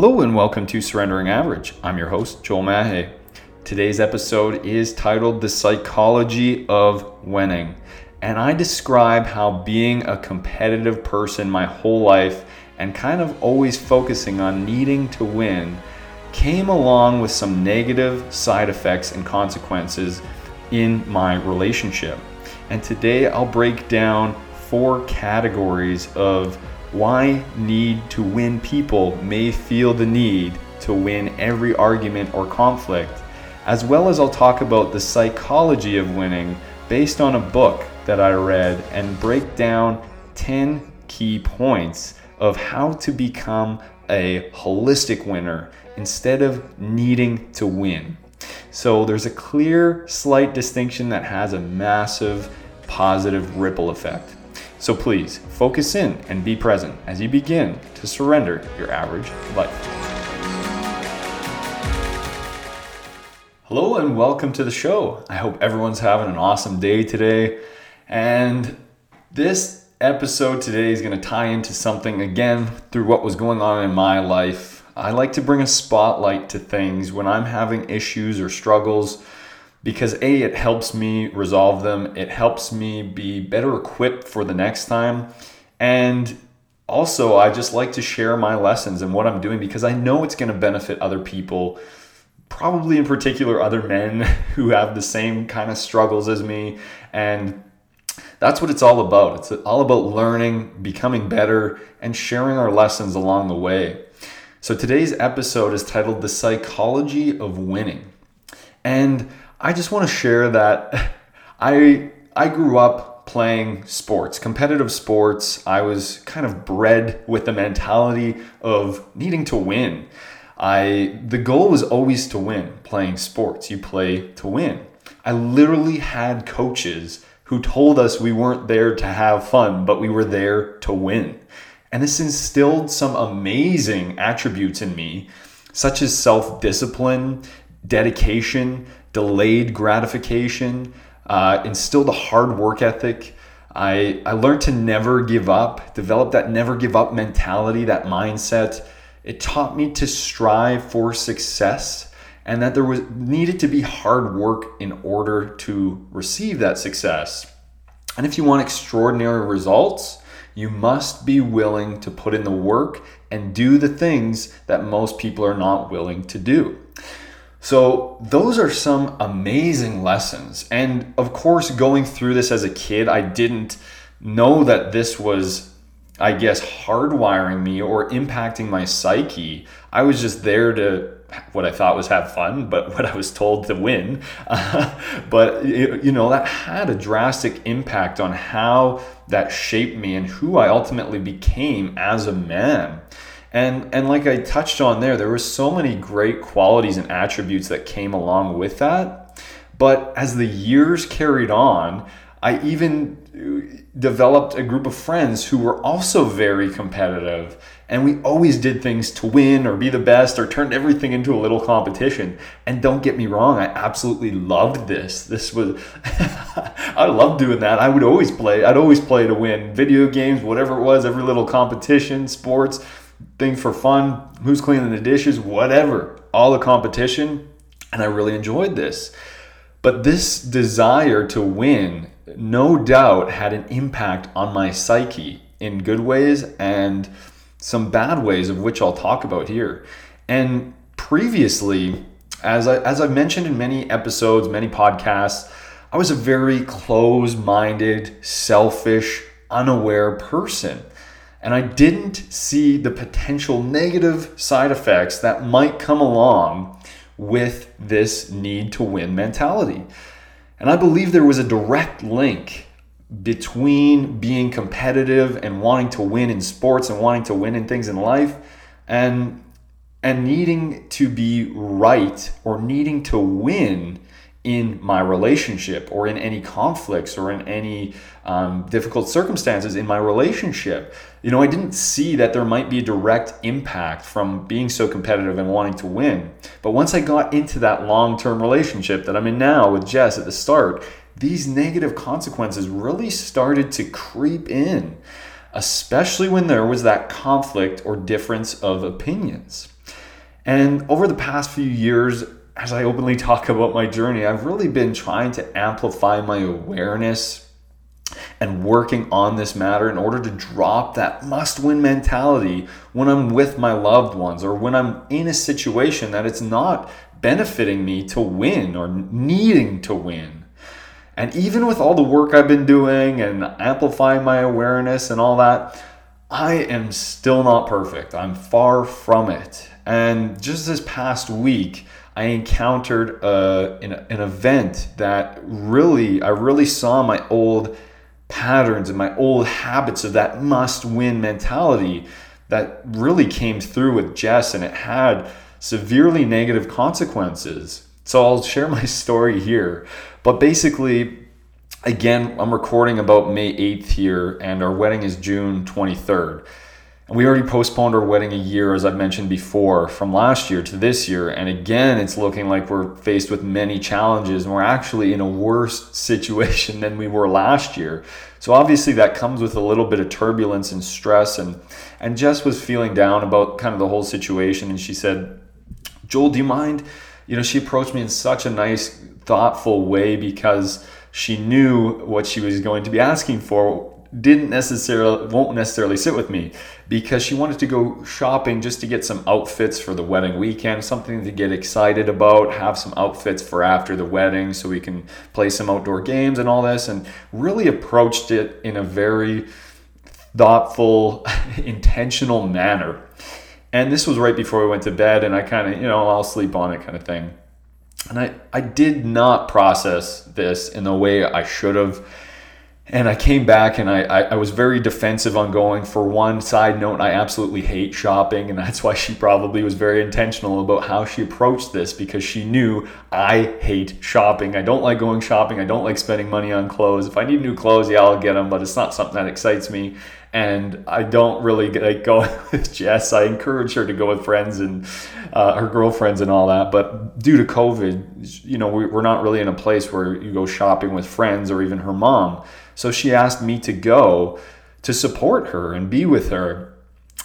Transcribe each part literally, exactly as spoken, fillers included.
Hello and welcome to Surrendering Average. I'm your host, Joel Mahe. Today's episode is titled The Psychology of Winning, and I describe how being a competitive person my whole life and kind of always focusing on needing to win came along with some negative side effects and consequences in my relationship. And today I'll break down four categories of why need to win people may feel the need to win every argument or conflict, as well as I'll talk about the psychology of winning based on a book that I read and break down ten key points of how to become a holistic winner instead of needing to win. So there's a clear, slight distinction that has a massive positive ripple effect. So please focus in and be present as you begin to surrender your average life. Hello and welcome to the show. I hope everyone's having an awesome day today. And this episode today is going to tie into something again through what was going on in my life. I like to bring a spotlight to things when I'm having issues or struggles, because A, it helps me resolve them, it helps me be better equipped for the next time, and also I just like to share my lessons and what I'm doing because I know it's going to benefit other people, probably in particular other men who have the same kind of struggles as me, and that's what it's all about. It's all about learning, becoming better, and sharing our lessons along the way. So today's episode is titled The Psychology of Winning, and I just want to share that I I grew up playing sports, competitive sports. I was kind of bred with the mentality of needing to win. I the goal was always to win. Playing sports, you play to win. I literally had coaches who told us we weren't there to have fun, but we were there to win. And this instilled some amazing attributes in me, such as self-discipline, dedication, delayed gratification, uh, instilled a hard work ethic. I, I learned to never give up, developed that never give up mentality, that mindset. It taught me to strive for success and that there was needed to be hard work in order to receive that success. And if you want extraordinary results, you must be willing to put in the work and do the things that most people are not willing to do. So those are some amazing lessons. And of course, going through this as a kid, I didn't know that this was, I guess, hardwiring me or impacting my psyche. I was just there to what I thought was have fun, but what I was told to win. But, it, you know, that had a drastic impact on how that shaped me and who I ultimately became as a man. And and like I touched on there, there were so many great qualities and attributes that came along with that. But as the years carried on, I even developed a group of friends who were also very competitive. And we always did things to win or be the best or turned everything into a little competition. And don't get me wrong, I absolutely loved this. This was, I loved doing that. I would always play. I'd always play to win. Video games, whatever it was, every little competition, sports, thing for fun, who's cleaning the dishes, whatever, all the competition. And I really enjoyed this. But this desire to win, no doubt, had an impact on my psyche in good ways and some bad ways, of which I'll talk about here. And previously, as I, as I've mentioned in many episodes, many podcasts, I was a very closed-minded, selfish, unaware person. And I didn't see the potential negative side effects that might come along with this need to win mentality. And I believe there was a direct link between being competitive and wanting to win in sports and wanting to win in things in life and, and needing to be right or needing to win in my relationship or in any conflicts or in any um, difficult circumstances in my relationship. You know, I didn't see that there might be a direct impact from being so competitive and wanting to win. But once I got into that long-term relationship that I'm in now with Jess at the start, these negative consequences really started to creep in, especially when there was that conflict or difference of opinions. And over the past few years, as I openly talk about my journey, I've really been trying to amplify my awareness and working on this matter in order to drop that must-win mentality when I'm with my loved ones or when I'm in a situation that it's not benefiting me to win or needing to win. And even with all the work I've been doing and amplifying my awareness and all that, I am still not perfect. I'm far from it. And just this past week, I encountered uh, an, an event that really, I really saw my old patterns and my old habits of that must-win mentality that really came through with Jess, and it had severely negative consequences. So I'll share my story here. But basically, again, I'm recording about May eighth here, and our wedding is June twenty-third. And we already postponed our wedding a year, as I've mentioned before, from last year to this year. And again, it's looking like we're faced with many challenges, and we're actually in a worse situation than we were last year. So obviously that comes with a little bit of turbulence and stress. And, and Jess was feeling down about kind of the whole situation. And she said, "Joel, do you mind?" You know, she approached me in such a nice, thoughtful way because she knew what she was going to be asking for didn't necessarily won't necessarily sit with me, because she wanted to go shopping just to get some outfits for the wedding weekend, something to get excited about, have some outfits for after the wedding so we can play some outdoor games and all this, and really approached it in a very thoughtful, intentional manner. And this was right before we went to bed, and I kind of, you know, I'll sleep on it kind of thing. And I, I did not process this in the way I should have. And I came back and I, I, I was very defensive on going. For one, side note, I absolutely hate shopping, and that's why she probably was very intentional about how she approached this, because she knew I hate shopping. I don't like going shopping. I don't like spending money on clothes. If I need new clothes, yeah, I'll get them, but it's not something that excites me. And I don't really like going with Jess. I encourage her to go with friends and uh, her girlfriends and all that. But due to COVID, you know, we, we're not really in a place where you go shopping with friends or even her mom. So she asked me to go to support her and be with her.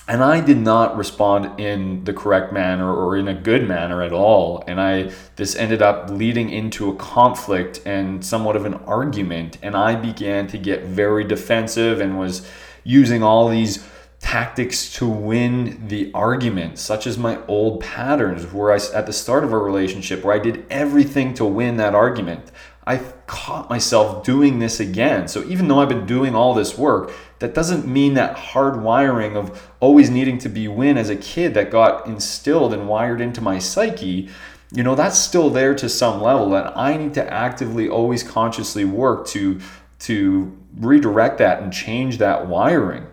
And I did not respond in the correct manner or in a good manner at all. And I this ended up leading into a conflict and somewhat of an argument. And I began to get very defensive and was using all these tactics to win the argument, such as my old patterns where I, at the start of our relationship, where I did everything to win that argument. I caught myself doing this again. So even though I've been doing all this work, that doesn't mean that hard wiring of always needing to be win as a kid that got instilled and wired into my psyche, you know, that's still there to some level, that I need to actively always consciously work to to redirect that and change that wiring.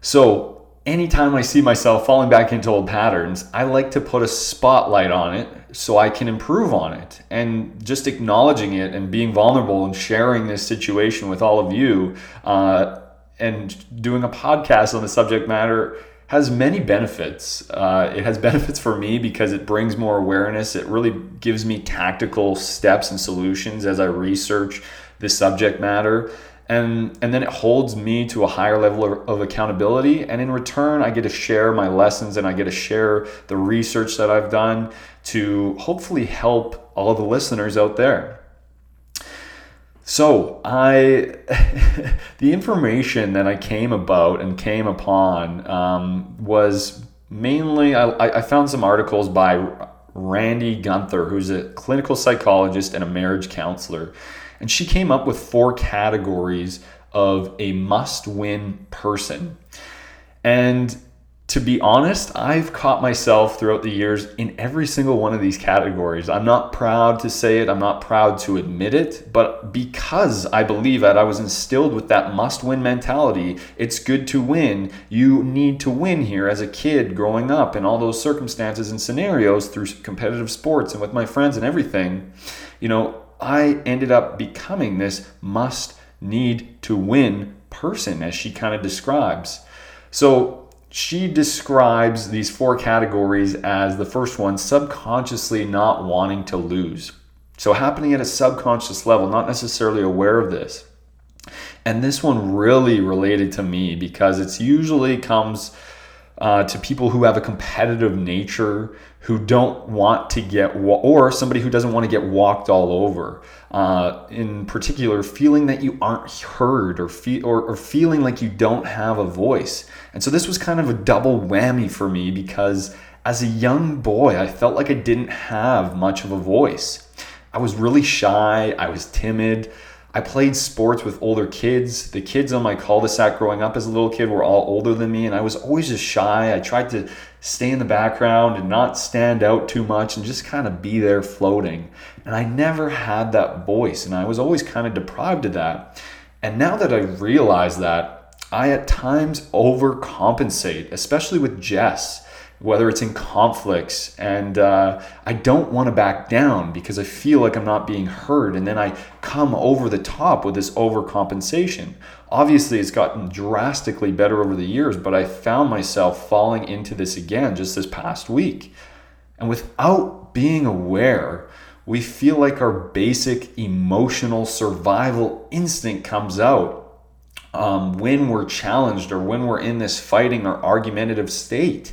So anytime I see myself falling back into old patterns, I like to put a spotlight on it so I can improve on it. And just acknowledging it and being vulnerable and sharing this situation with all of you uh, and doing a podcast on the subject matter has many benefits. Uh, it has benefits for me because it brings more awareness. It really gives me tactical steps and solutions as I research the subject matter. And, and then it holds me to a higher level of, of accountability. And in return, I get to share my lessons, and I get to share the research that I've done to hopefully help all the listeners out there. So I, the information that I came about and came upon um, was mainly, I, I found some articles by Randy Gunther, who's a clinical psychologist and a marriage counselor. And she came up with four categories of a must-win person. And to be honest, I've caught myself throughout the years in every single one of these categories. I'm not proud to say it. I'm not proud to admit it. But because I believe that I was instilled with that must-win mentality, it's good to win. You need to win here as a kid growing up in all those circumstances and scenarios through competitive sports and with my friends and everything. You know, I ended up becoming this must-need-to-win person, as she kind of describes. So she describes these four categories as the first one, subconsciously not wanting to lose. So happening at a subconscious level, not necessarily aware of this. And this one really related to me because it's usually comes uh, to people who have a competitive nature, who don't want to get, wa- or somebody who doesn't want to get walked all over. Uh, in particular, feeling that you aren't heard, or, fe- or, or feeling like you don't have a voice. And so this was kind of a double whammy for me, because as a young boy, I felt like I didn't have much of a voice. I was really shy. I was timid. I played sports with older kids. The kids on my cul-de-sac growing up as a little kid were all older than me, and I was always just shy. I tried to stay in the background and not stand out too much and just kind of be there floating. And I never had that voice, and I was always kind of deprived of that. And now that I realize that, I at times overcompensate, especially with Jess, whether it's in conflicts, and uh, I don't want to back down because I feel like I'm not being heard, and then I come over the top with this overcompensation. Obviously, it's gotten drastically better over the years, but I found myself falling into this again just this past week. And without being aware, we feel like our basic emotional survival instinct comes out um, when we're challenged or when we're in this fighting or argumentative state.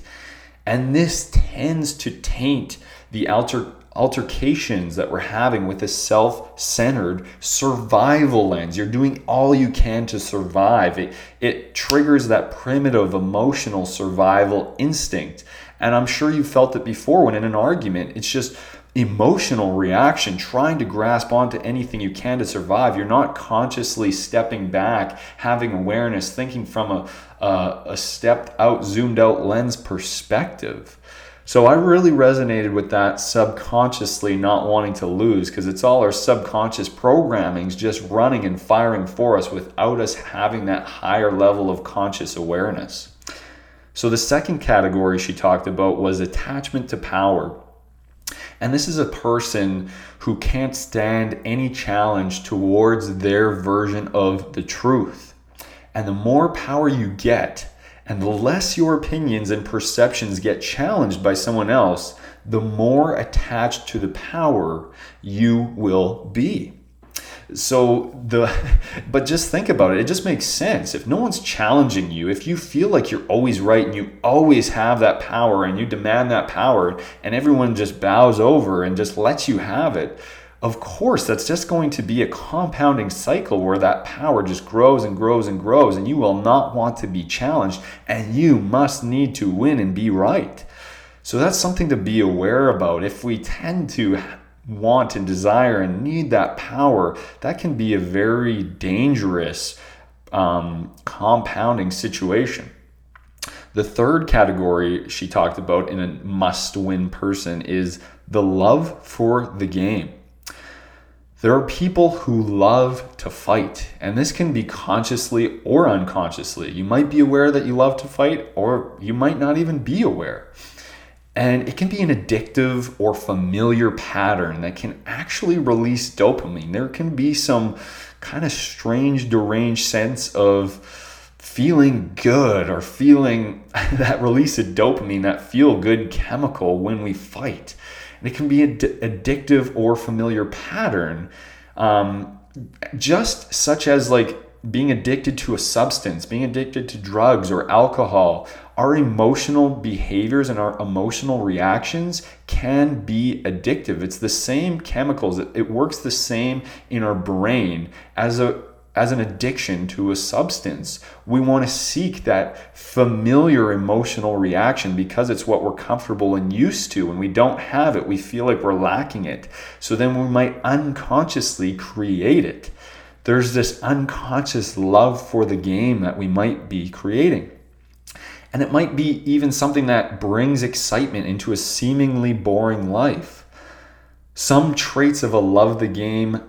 And this tends to taint the alter, altercations that we're having with this self-centered survival lens. You're doing all you can to survive. It, it triggers that primitive emotional survival instinct. And I'm sure you felt it before when in an argument. It's just emotional reaction, trying to grasp onto anything you can to survive. You're not consciously stepping back, having awareness, thinking from a Uh, a stepped out, zoomed out lens perspective. So I really resonated with that subconsciously not wanting to lose, because it's all our subconscious programmings just running and firing for us without us having that higher level of conscious awareness. So the second category she talked about was attachment to power. And this is a person who can't stand any challenge towards their version of the truth. And the more power you get, and the less your opinions and perceptions get challenged by someone else, the more attached to the power you will be. So the, but just think about it. It just makes sense. If no one's challenging you, if you feel like you're always right and you always have that power and you demand that power, and everyone just bows over and just lets you have it, of course, that's just going to be a compounding cycle where that power just grows and grows and grows, and you will not want to be challenged, and you must need to win and be right. So that's something to be aware about. If we tend to want and desire and need that power, that can be a very dangerous um, compounding situation. The third category she talked about in a must-win person is the love for the game. There are people who love to fight, and this can be consciously or unconsciously. You might be aware that you love to fight, or you might not even be aware. And it can be an addictive or familiar pattern that can actually release dopamine. There can be some kind of strange, deranged sense of feeling good, or feeling that release of dopamine, that feel-good chemical when we fight. It can be an addictive or familiar pattern, um, just such as like being addicted to a substance, being addicted to drugs or alcohol. Our emotional behaviors and our emotional reactions can be addictive. It's the same chemicals. It works the same in our brain as a as an addiction to a substance. We want to seek that familiar emotional reaction because it's what we're comfortable and used to. When we don't have it, we feel like we're lacking it. So then we might unconsciously create it. There's this unconscious love for the game that we might be creating. And it might be even something that brings excitement into a seemingly boring life. Some traits of a love the game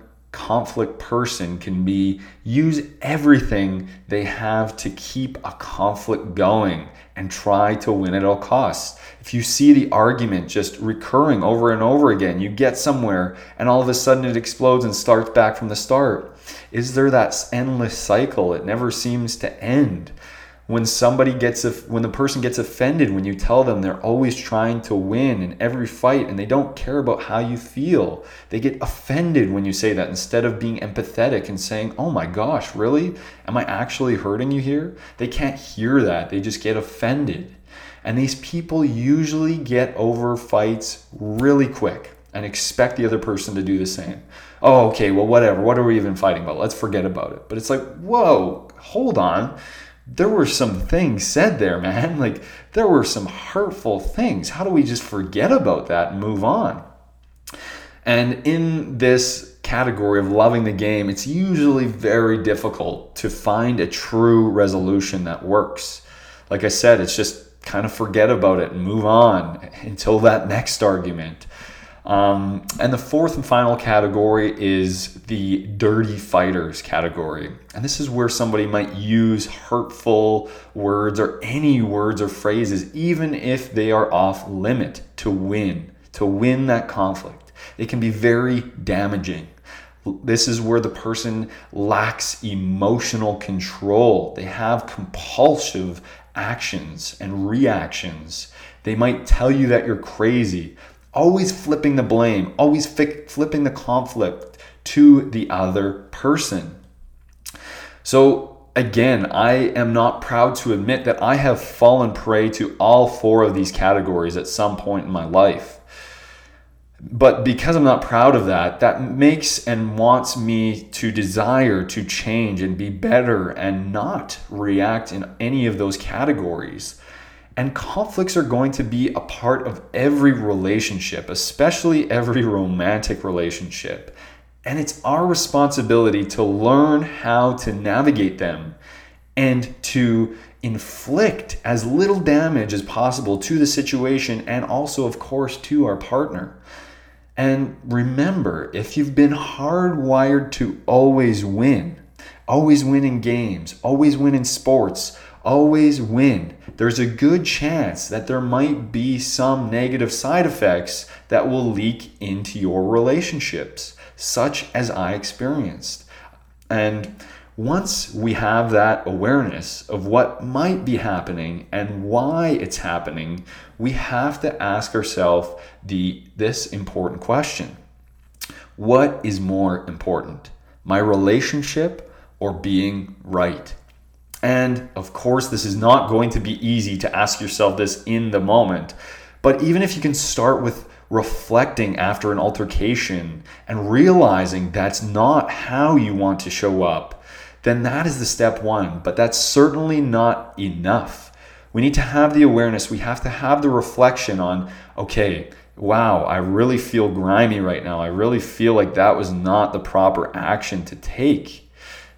conflict person can be use everything they have to keep a conflict going and try to win at all costs. If you see the argument just recurring over and over again, you get somewhere and all of a sudden it explodes and starts back from the start. Is there that endless cycle? It never seems to end. When somebody gets, when the person gets offended, when you tell them, they're always trying to win in every fight and they don't care about how you feel. They get offended when you say that instead of being empathetic and saying, oh my gosh, really? Am I actually hurting you here? They can't hear that. They just get offended. And these people usually get over fights really quick and expect the other person to do the same. Oh, okay, well, whatever. What are we even fighting about? Let's forget about it. But it's like, whoa, hold on. There were some things said there, man. Like, there were some hurtful things. How do we just forget about that and move on? And in this category of loving the game, it's usually very difficult to find a true resolution that works. Like I said, it's just kind of forget about it and move on until that next argument. Um, and the fourth and final category is the dirty fighters category. And this is where somebody might use hurtful words or any words or phrases, even if they are off limit, to win, to win that conflict. It can be very damaging. This is where the person lacks emotional control. They have compulsive actions and reactions. They might tell you that you're crazy. Always flipping the blame, always fi- flipping the conflict to the other person. So again, I am not proud to admit that I have fallen prey to all four of these categories at some point in my life. But because I'm not proud of that, that makes and wants me to desire to change and be better and not react in any of those categories. And conflicts are going to be a part of every relationship, especially every romantic relationship. And it's our responsibility to learn how to navigate them and to inflict as little damage as possible to the situation and also, of course, to our partner. And remember, if you've been hardwired to always win, always win in games, always win in sports, always win, there's a good chance that there might be some negative side effects that will leak into your relationships, such as I experienced. And once we have that awareness of what might be happening and why it's happening, we have to ask ourselves the this important question. What is more important, my relationship or being right? And of course, this is not going to be easy to ask yourself this in the moment. But even if you can start with reflecting after an altercation and realizing that's not how you want to show up, then that is the step one. But that's certainly not enough. We need to have the awareness. We have to have the reflection on, okay, wow, I really feel grimy right now. I really feel like that was not the proper action to take.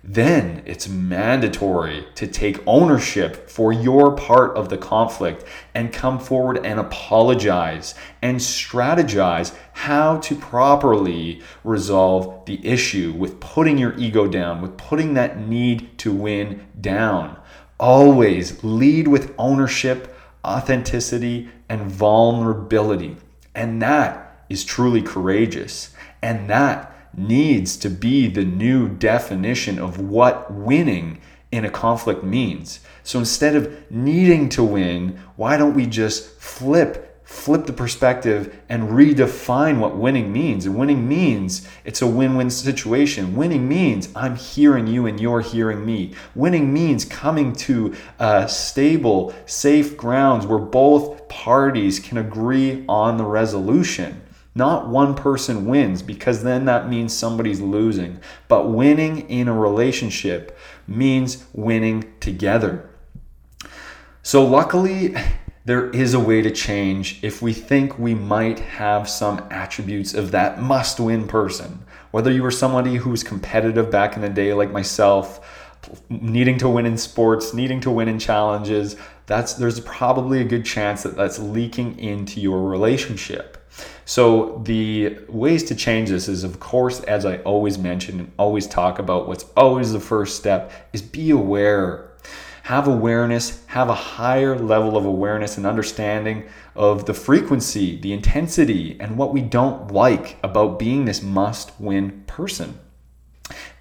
Then it's mandatory to take ownership for your part of the conflict and come forward and apologize and strategize how to properly resolve the issue with putting your ego down, with putting that need to win down. Always lead with ownership, authenticity, and vulnerability. And that is truly courageous. And that needs to be the new definition of what winning in a conflict means. So instead of needing to win, why don't we just flip, flip the perspective and redefine what winning means? And winning means it's a win-win situation. Winning means I'm hearing you and you're hearing me. Winning means coming to a stable, safe grounds where both parties can agree on the resolution. Not one person wins, because then that means somebody's losing. But winning in a relationship means winning together. So luckily, there is a way to change if we think we might have some attributes of that must-win person. Whether you were somebody who was competitive back in the day like myself, needing to win in sports, needing to win in challenges, that's there's probably a good chance that that's leaking into your relationship. So the ways to change this is, of course, as I always mention and always talk about, what's always the first step is be aware. Have awareness, have a higher level of awareness and understanding of the frequency, the intensity, and what we don't like about being this must-win person.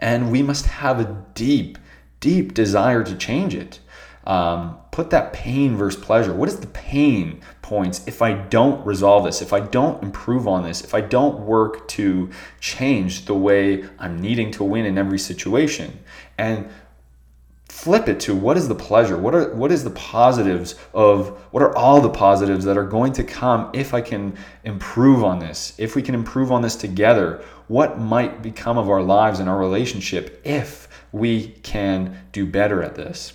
And we must have a deep, deep desire to change it. Um, put that pain versus pleasure. What is the pain points if I don't resolve this, if I don't improve on this, if I don't work to change the way I'm needing to win in every situation? And flip it to what is the pleasure? What are what is the positives of, what are all the positives that are going to come if I can improve on this? If we can improve on this together, what might become of our lives and our relationship if we can do better at this?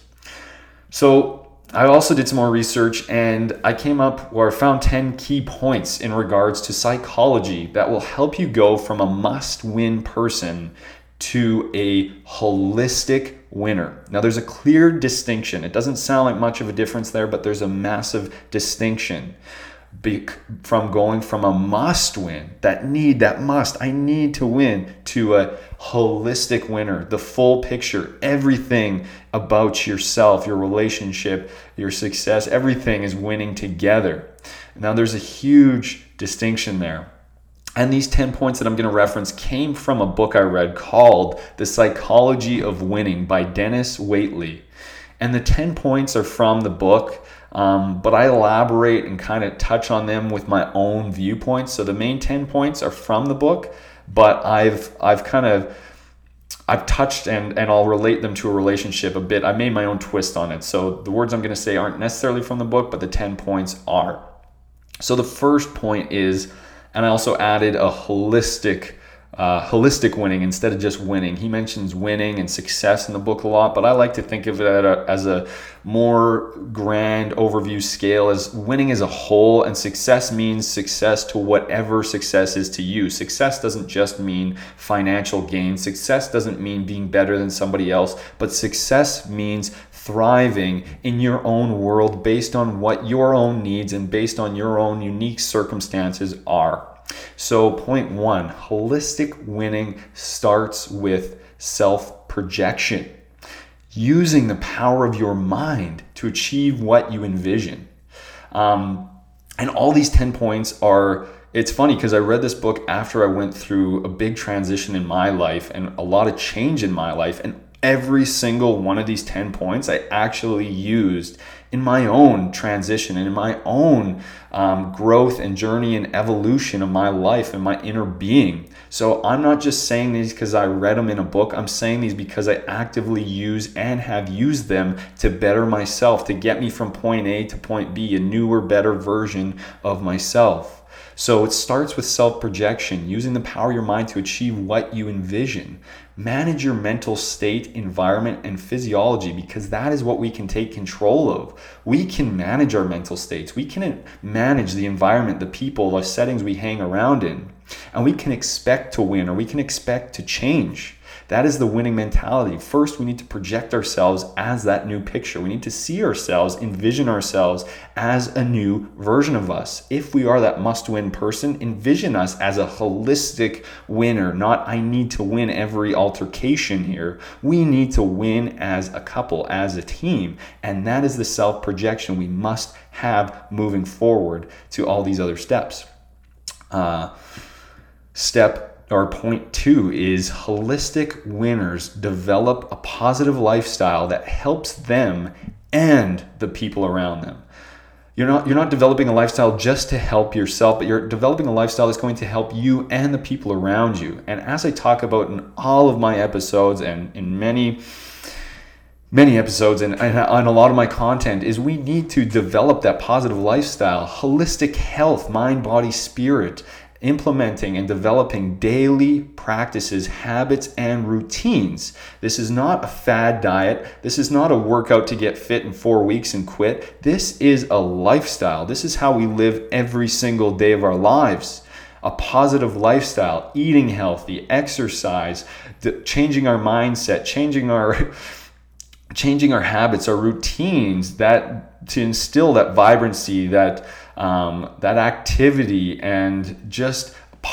So I also did some more research, and I came up or found ten key points in regards to psychology that will help you go from a must-win person to a holistic winner. Now, there's a clear distinction. It doesn't sound like much of a difference there, but there's a massive distinction be- from going from a must-win, that need, that must, I need to win, to a holistic winner, the full picture, everything about yourself, your relationship, your success, everything is winning together. Now, there's a huge distinction there. And these ten points that I'm going to reference came from a book I read called The Psychology of Winning by Dennis Waitley. And the ten points are from the book, um, but I elaborate and kind of touch on them with my own viewpoints. So the main ten points are from the book, but I've I've kind of I've touched and, and I'll relate them to a relationship a bit. I made my own twist on it. So the words I'm going to say aren't necessarily from the book, but the ten points are. So the first point is, and I also added a holistic uh, holistic winning instead of just winning. He mentions winning and success in the book a lot, but I like to think of it at a, as a more grand overview scale as winning as a whole, and success means success to whatever success is to you. Success doesn't just mean financial gain. Success doesn't mean being better than somebody else, but success means thriving in your own world based on what your own needs and based on your own unique circumstances are. So point one, holistic winning starts with self-projection, using the power of your mind to achieve what you envision. Um, and all these ten points are, it's funny because I read this book after I went through a big transition in my life and a lot of change in my life, and every single one of these ten points I actually used in my own transition and in my own um, growth and journey and evolution of my life and my inner being. So I'm not just saying these because I read them in a book. I'm saying these because I actively use and have used them to better myself, to get me from point A to point B, a newer, better version of myself. So it starts with self-projection, using the power of your mind to achieve what you envision. Manage your mental state, environment, and physiology, because that is what we can take control of. We can manage our mental states. We can manage the environment, the people, the settings we hang around in. And we can expect to win, or we can expect to change. That is the winning mentality. First, we need to project ourselves as that new picture. We need to see ourselves, envision ourselves as a new version of us. If we are that must-win person, envision us as a holistic winner, not I need to win every altercation here. We need to win as a couple, as a team. And that is the self-projection we must have moving forward to all these other steps. Uh, step Or point two is holistic winners develop a positive lifestyle that helps them and the people around them. You're not, you're not developing a lifestyle just to help yourself, but you're developing a lifestyle that's going to help you and the people around you. And as I talk about in all of my episodes and in many many episodes and, and on a lot of my content is we need to develop that positive lifestyle, holistic health, mind, body, spirit, implementing and developing daily practices, habits, and routines. This is not a fad diet. This is not a workout to get fit in four weeks and quit. This is a lifestyle. This is how we live every single day of our lives. A positive lifestyle, eating healthy, exercise, changing our mindset, changing our changing our habits, our routines, that to instill that vibrancy, that Um, that activity, and just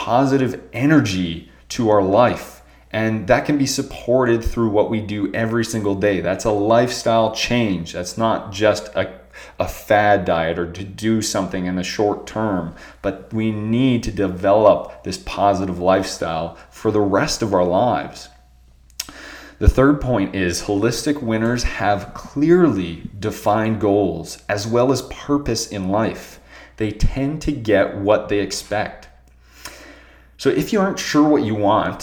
positive energy to our life. And that can be supported through what we do every single day. That's a lifestyle change. That's not just a, a fad diet or to do something in the short term, but we need to develop this positive lifestyle for the rest of our lives. The third point is holistic winners have clearly defined goals as well as purpose in life. They tend to get what they expect. So if you aren't sure what you want,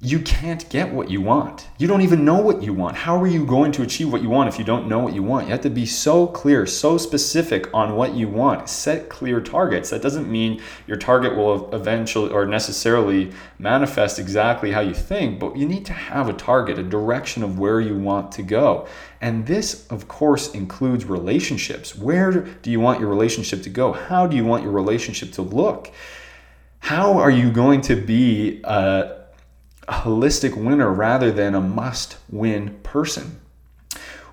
you can't get what you want. You don't even know what you want. How are you going to achieve what you want if you don't know what you want? You have to be so clear, so specific on what you want. Set clear targets. That doesn't mean your target will eventually or necessarily manifest exactly how you think, but you need to have a target, a direction of where you want to go. And this, of course, includes relationships. Where do you want your relationship to go? How do you want your relationship to look? How are you going to be a A holistic winner rather than a must-win person?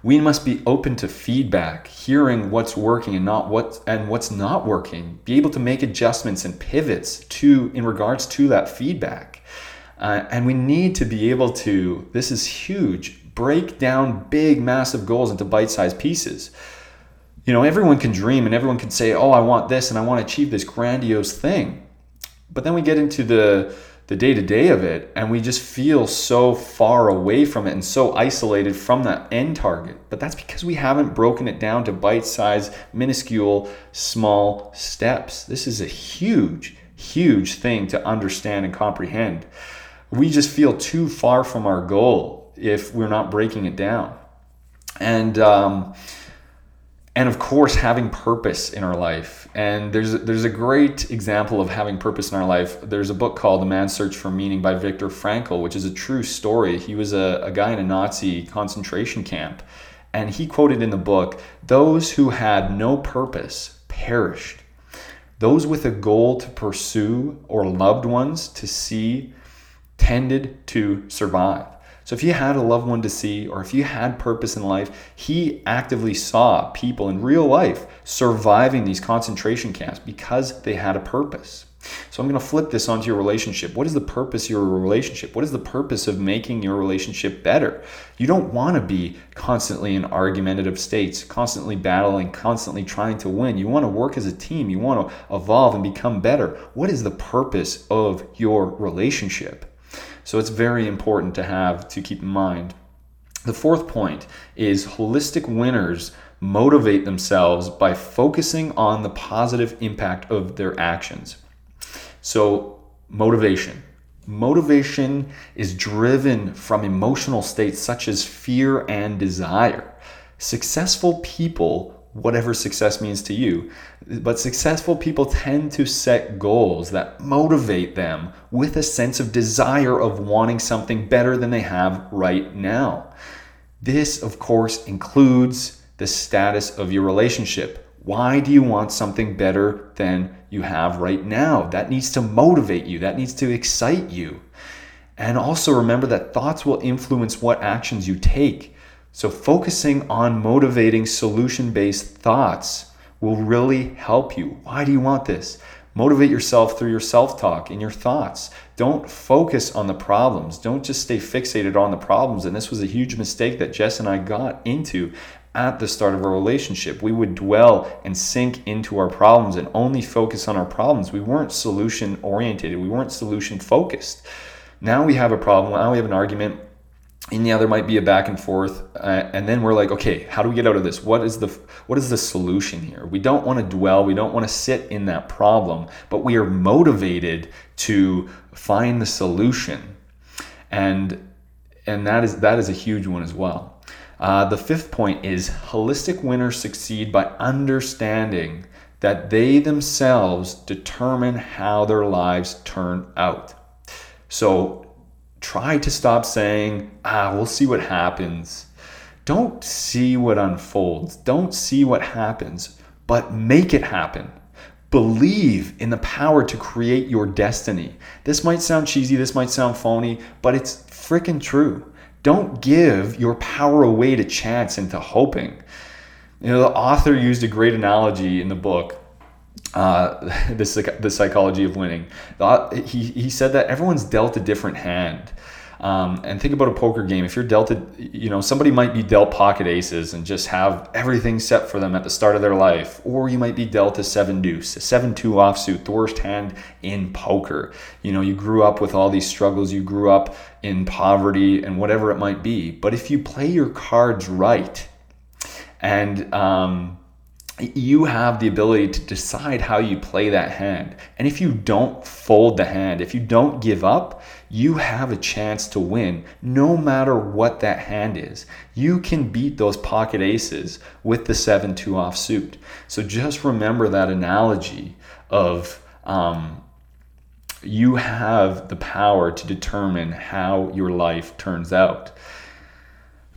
We must be open to feedback, hearing what's working and not what and what's not working. Be able to make adjustments and pivots to in regards to that feedback. Uh, and we need to be able to, this is huge, break down big, massive goals into bite-sized pieces. You know, everyone can dream and everyone can say, "Oh, I want this and I want to achieve this grandiose thing." But then we get into the the day-to-day of it, and we just feel so far away from it and so isolated from that end target. But that's because we haven't broken it down to bite-sized, minuscule, small steps. This is a huge, huge thing to understand and comprehend. We just feel too far from our goal if we're not breaking it down. And um, and of course, having purpose in our life. And there's there's a great example of having purpose in our life. There's a book called The Man's Search for Meaning by Viktor Frankl, which is a true story. He was a, a guy in a Nazi concentration camp. And he quoted in the book, "Those who had no purpose perished. Those with a goal to pursue or loved ones to see tended to survive." So if you had a loved one to see, or if you had purpose in life, he actively saw people in real life surviving these concentration camps because they had a purpose. So I'm going to flip this onto your relationship. What is the purpose of your relationship? What is the purpose of making your relationship better? You don't want to be constantly in argumentative states, constantly battling, constantly trying to win. You want to work as a team. You want to evolve and become better. What is the purpose of your relationship? So it's very important to have to keep in mind. The fourth point is holistic winners motivate themselves by focusing on the positive impact of their actions. So motivation. Motivation is driven from emotional states such as fear and desire. Successful people, whatever success means to you, but successful people tend to set goals that motivate them with a sense of desire of wanting something better than they have right now. This, of course, includes the status of your relationship. Why do you want something better than you have right now? That needs to motivate you. That needs to excite you. And also remember that thoughts will influence what actions you take. So focusing on motivating solution-based thoughts will really help you. Why do you want this? Motivate yourself through your self-talk and your thoughts. Don't focus on the problems. Don't just stay fixated on the problems. And this was a huge mistake that Jess and I got into at the start of our relationship. We would dwell and sink into our problems and only focus on our problems. We weren't solution-oriented. We weren't solution-focused. Now we have a problem. Now we have an argument. And yeah, there might be a back and forth, uh, and then we're like, okay, how do we get out of this? What is the what is the solution here? We don't want to dwell, we don't want to sit in that problem, but we are motivated to find the solution, and and that is that is a huge one as well. Uh, the fifth point is holistic winners succeed by understanding that they themselves determine how their lives turn out. So try to stop saying, ah, we'll see what happens. Don't see what unfolds. Don't see what happens, but make it happen. Believe in the power to create your destiny. This might sound cheesy, this might sound phony, but it's freaking true. Don't give your power away to chance and to hoping. You know, the author used a great analogy in the book, Uh, the, the Psychology of Winning. He, he said that everyone's dealt a different hand. Um, and think about a poker game. If you're dealt, a, you know, somebody might be dealt pocket aces and just have everything set for them at the start of their life. Or you might be dealt a seven deuce, a seven two offsuit, the worst hand in poker. You know, you grew up with all these struggles. You grew up in poverty and whatever it might be. But if you play your cards right and, um, you have the ability to decide how you play that hand. And if you don't fold the hand, if you don't give up, you have a chance to win no matter what that hand is. You can beat those pocket aces with the seven two offsuit. So just remember that analogy of um, you have the power to determine how your life turns out.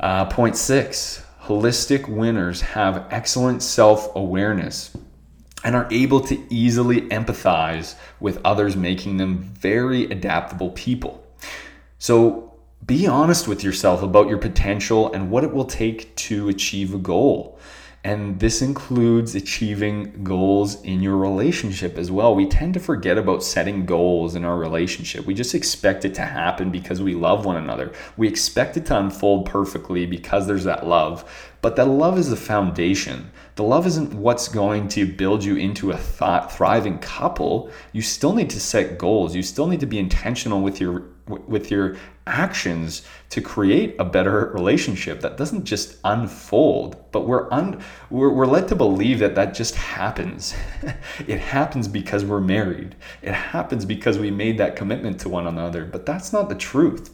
Uh, point six. Holistic winners have excellent self-awareness and are able to easily empathize with others, making them very adaptable people. So be honest with yourself about your potential and what it will take to achieve a goal. And this includes achieving goals in your relationship as well. We tend to forget about setting goals in our relationship. We just expect it to happen because we love one another. We expect it to unfold perfectly because there's that love. But that love is the foundation. The love isn't what's going to build you into a th- thriving couple. You still need to set goals. You still need to be intentional with your with your actions to create a better relationship. That doesn't just unfold, but we're un we're, we're led to believe that that just happens. It happens because we're married. It happens because we made that commitment to one another, but that's not the truth.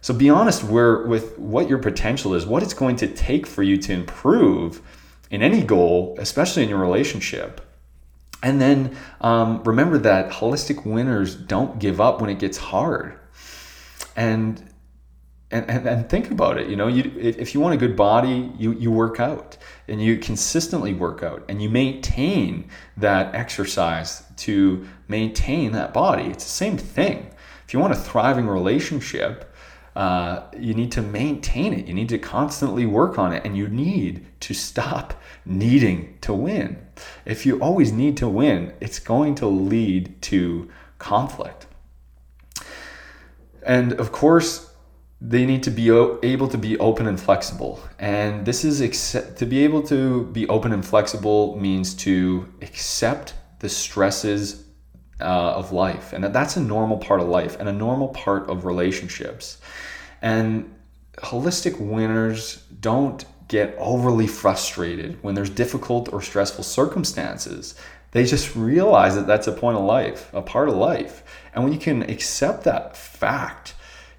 So be honest where, with what your potential is, what it's going to take for you to improve in any goal, especially in your relationship. And then um, remember that holistic winners don't give up when it gets hard. And and and, and think about it. You know, you, if you want a good body, you, you work out and you consistently work out and you maintain that exercise to maintain that body. It's the same thing. If you want a thriving relationship, Uh, you need to maintain it. You need to constantly work on it, and you need to stop needing to win. If you always need to win, it's going to lead to conflict. And of course, they need to be o- able to be open and flexible. And this is accept- to be able to be open and flexible means to accept the stresses Uh, of life, and that's a normal part of life and a normal part of relationships. And holistic winners don't get overly frustrated when there's difficult or stressful circumstances. They just realize that that's a point of life, a part of life. And when you can accept that fact,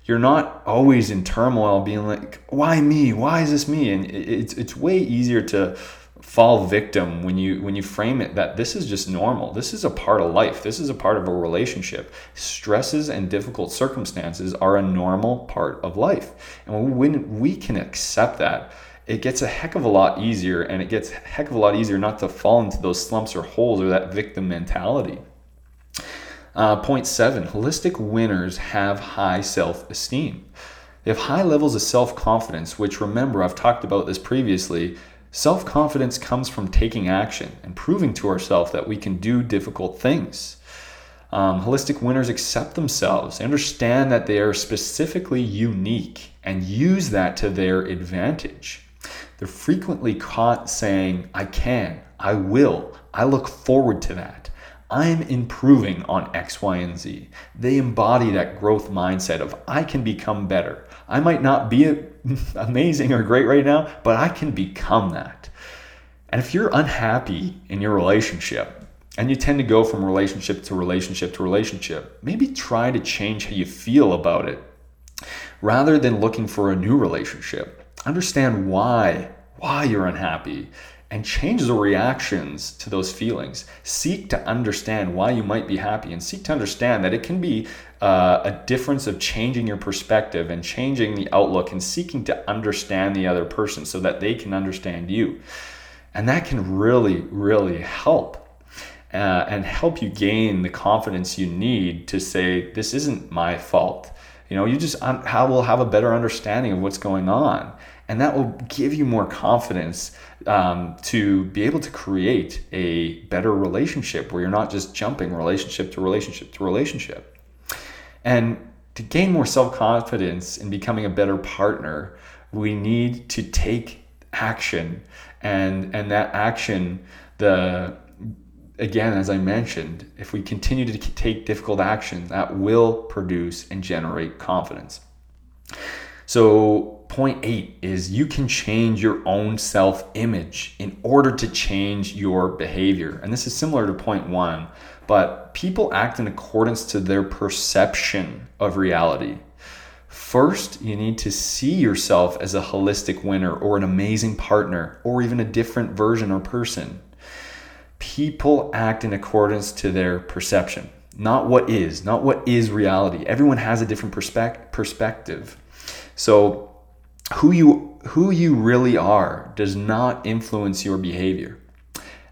you're not always in turmoil being like, why me? Why is this me? And it's it's way easier to fall victim when you when you frame it that this is just normal. This is a part of life. This is a part of a relationship. Stresses and difficult circumstances are a normal part of life. And when we can accept that, it gets a heck of a lot easier, and it gets a heck of a lot easier not to fall into those slumps or holes or that victim mentality. Uh, point seven, holistic winners have high self-esteem. They have high levels of self-confidence, which, remember, I've talked about this previously. Self-confidence comes from taking action and proving to ourselves that we can do difficult things. Um, holistic winners accept themselves, understand that they are specifically unique, and use that to their advantage. They're frequently caught saying, I can, I will, I look forward to that. I'm improving on X, Y, and Z. They embody that growth mindset of I can become better. I might not be a amazing or great right now, but I can become that. And if you're unhappy in your relationship and you tend to go from relationship to relationship to relationship, maybe try to change how you feel about it rather than looking for a new relationship. Understand why, why you're unhappy and change the reactions to those feelings. Seek to understand why you might be happy, and seek to understand that it can be uh, a difference of changing your perspective and changing the outlook and seeking to understand the other person so that they can understand you. And that can really, really help uh, and help you gain the confidence you need to say, this isn't my fault. You know, you just un- how will have a better understanding of what's going on. And that will give you more confidence um, to be able to create a better relationship where you're not just jumping relationship to relationship to relationship. And to gain more self-confidence in becoming a better partner, we need to take action. And, and that action, the again, as I mentioned, if we continue to take difficult action, that will produce and generate confidence. So point eight is you can change your own self-image in order to change your behavior. And this is similar to point one, but people act in accordance to their perception of reality. First, you need to see yourself as a holistic winner or an amazing partner or even a different version or person. People act in accordance to their perception, not what is, not what is reality. Everyone has a different perspe- perspective. So who you, who you really are does not influence your behavior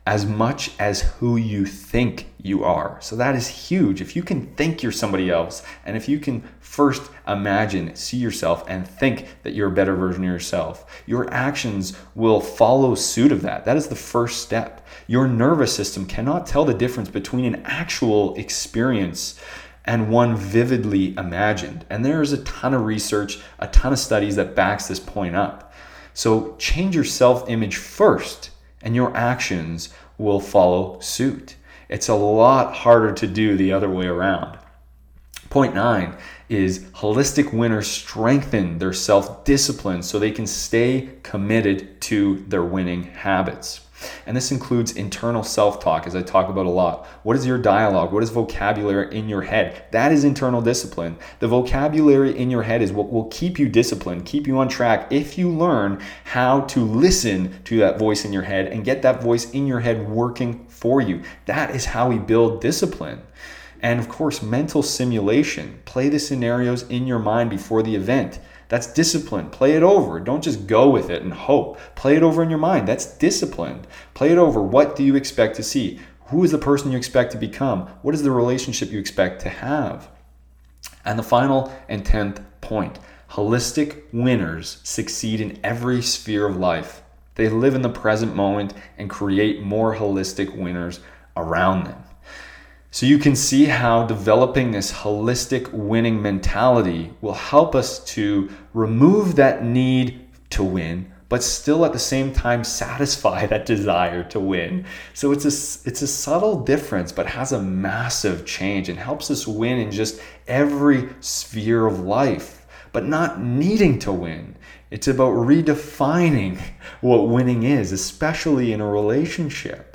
as much as who you think you are. So that is huge. If you can think you're somebody else, and if you can first imagine, see yourself, and think that you're a better version of yourself, your actions will follow suit of that. That is the first step. Your nervous system cannot tell the difference between an actual experience and one vividly imagined. And there is a ton of research, a ton of studies that backs this point up. So change your self-image first, and your actions will follow suit. It's a lot harder to do the other way around. Point nine is holistic winners strengthen their self-discipline so they can stay committed to their winning habits. And this includes internal self-talk, as I talk about a lot. What is your dialogue? What is vocabulary in your head? That is internal discipline. The vocabulary in your head is what will keep you disciplined, keep you on track, if you learn how to listen to that voice in your head and get that voice in your head working for you. That is how we build discipline. And of course, mental simulation. Play the scenarios in your mind before the event. That's discipline. Play it over. Don't just go with it and hope. Play it over in your mind. That's discipline. Play it over. What do you expect to see? Who is the person you expect to become? What is the relationship you expect to have? And the final and tenth point, holistic winners succeed in every sphere of life. They live in the present moment and create more holistic winners around them. So you can see how developing this holistic winning mentality will help us to remove that need to win, but still at the same time satisfy that desire to win. So it's a, it's a subtle difference, but has a massive change and helps us win in just every sphere of life, but not needing to win. It's about redefining what winning is, especially in a relationship.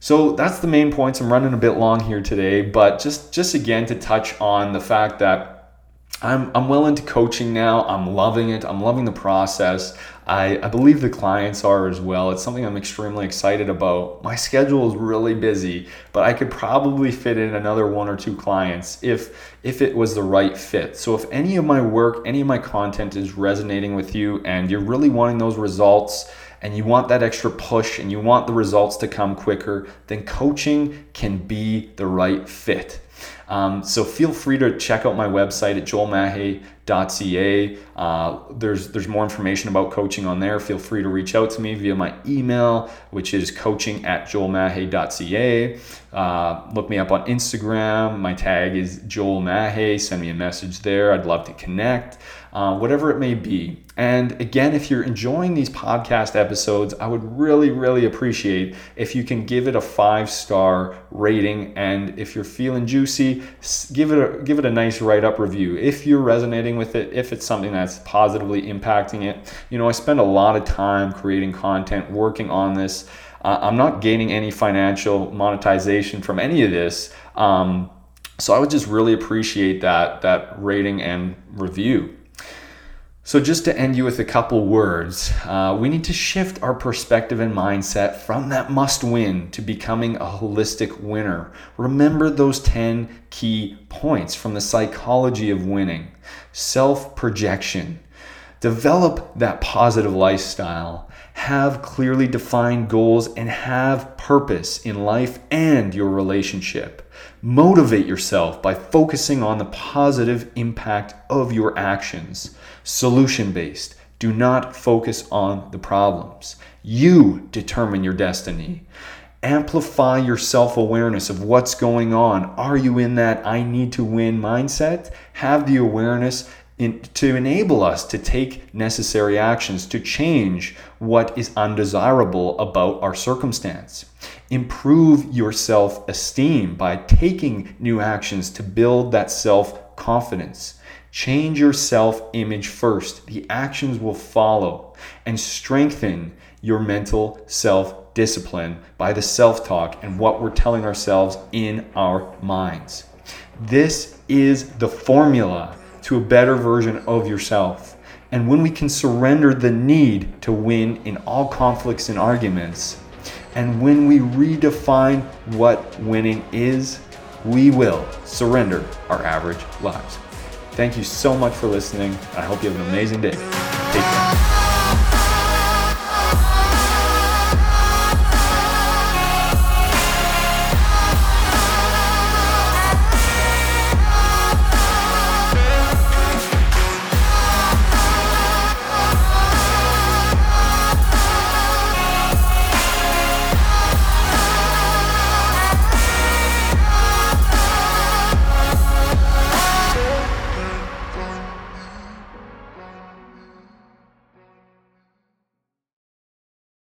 So that's the main points. I'm running a bit long here today, but just, just again to touch on the fact that I'm I'm well into coaching now. I'm loving it. I'm loving the process. I, I believe the clients are as well. It's something I'm extremely excited about. My schedule is really busy, but I could probably fit in another one or two clients if if it was the right fit. So if any of my work, any of my content is resonating with you and you're really wanting those results, and you want that extra push and you want the results to come quicker, then coaching can be the right fit. Um, so feel free to check out my website at joel mahe dot c a. Uh, there's there's more information about coaching on there. Feel free to reach out to me via my email, which is coaching at joel mahe dot c a. Uh, look me up on Instagram. My tag is Joel Mahe. Send me a message there. I'd love to connect. Uh, whatever it may be. And again, if you're enjoying these podcast episodes, I would really, really appreciate if you can give it a five-star rating. And if you're feeling juicy, give it a, give it a nice write-up review. If you're resonating with it, if it's something that's positively impacting it. You know, I spend a lot of time creating content, working on this. Uh, I'm not gaining any financial monetization from any of this. Um, so I would just really appreciate that that rating and review. So just to end you with a couple words, uh, we need to shift our perspective and mindset from that must win to becoming a holistic winner. Remember those ten key points from the psychology of winning. Self-projection. Develop that positive lifestyle. Have clearly defined goals and have purpose in life and your relationship. Motivate yourself by focusing on the positive impact of your actions. Solution-based. Do not focus on the problems. You determine your destiny. Amplify your self-awareness of what's going on. Are you in that I need to win mindset? Have the awareness in, to enable us to take necessary actions to change what is undesirable about our circumstance. Improve your self-esteem by taking new actions to build that self-confidence. Change your self-image first. The actions will follow, and strengthen your mental self-discipline by the self-talk and what we're telling ourselves in our minds. This is the formula to a better version of yourself. And when we can surrender the need to win in all conflicts and arguments, and when we redefine what winning is, we will surrender our average lives. Thank you so much for listening. I hope you have an amazing day. Take care.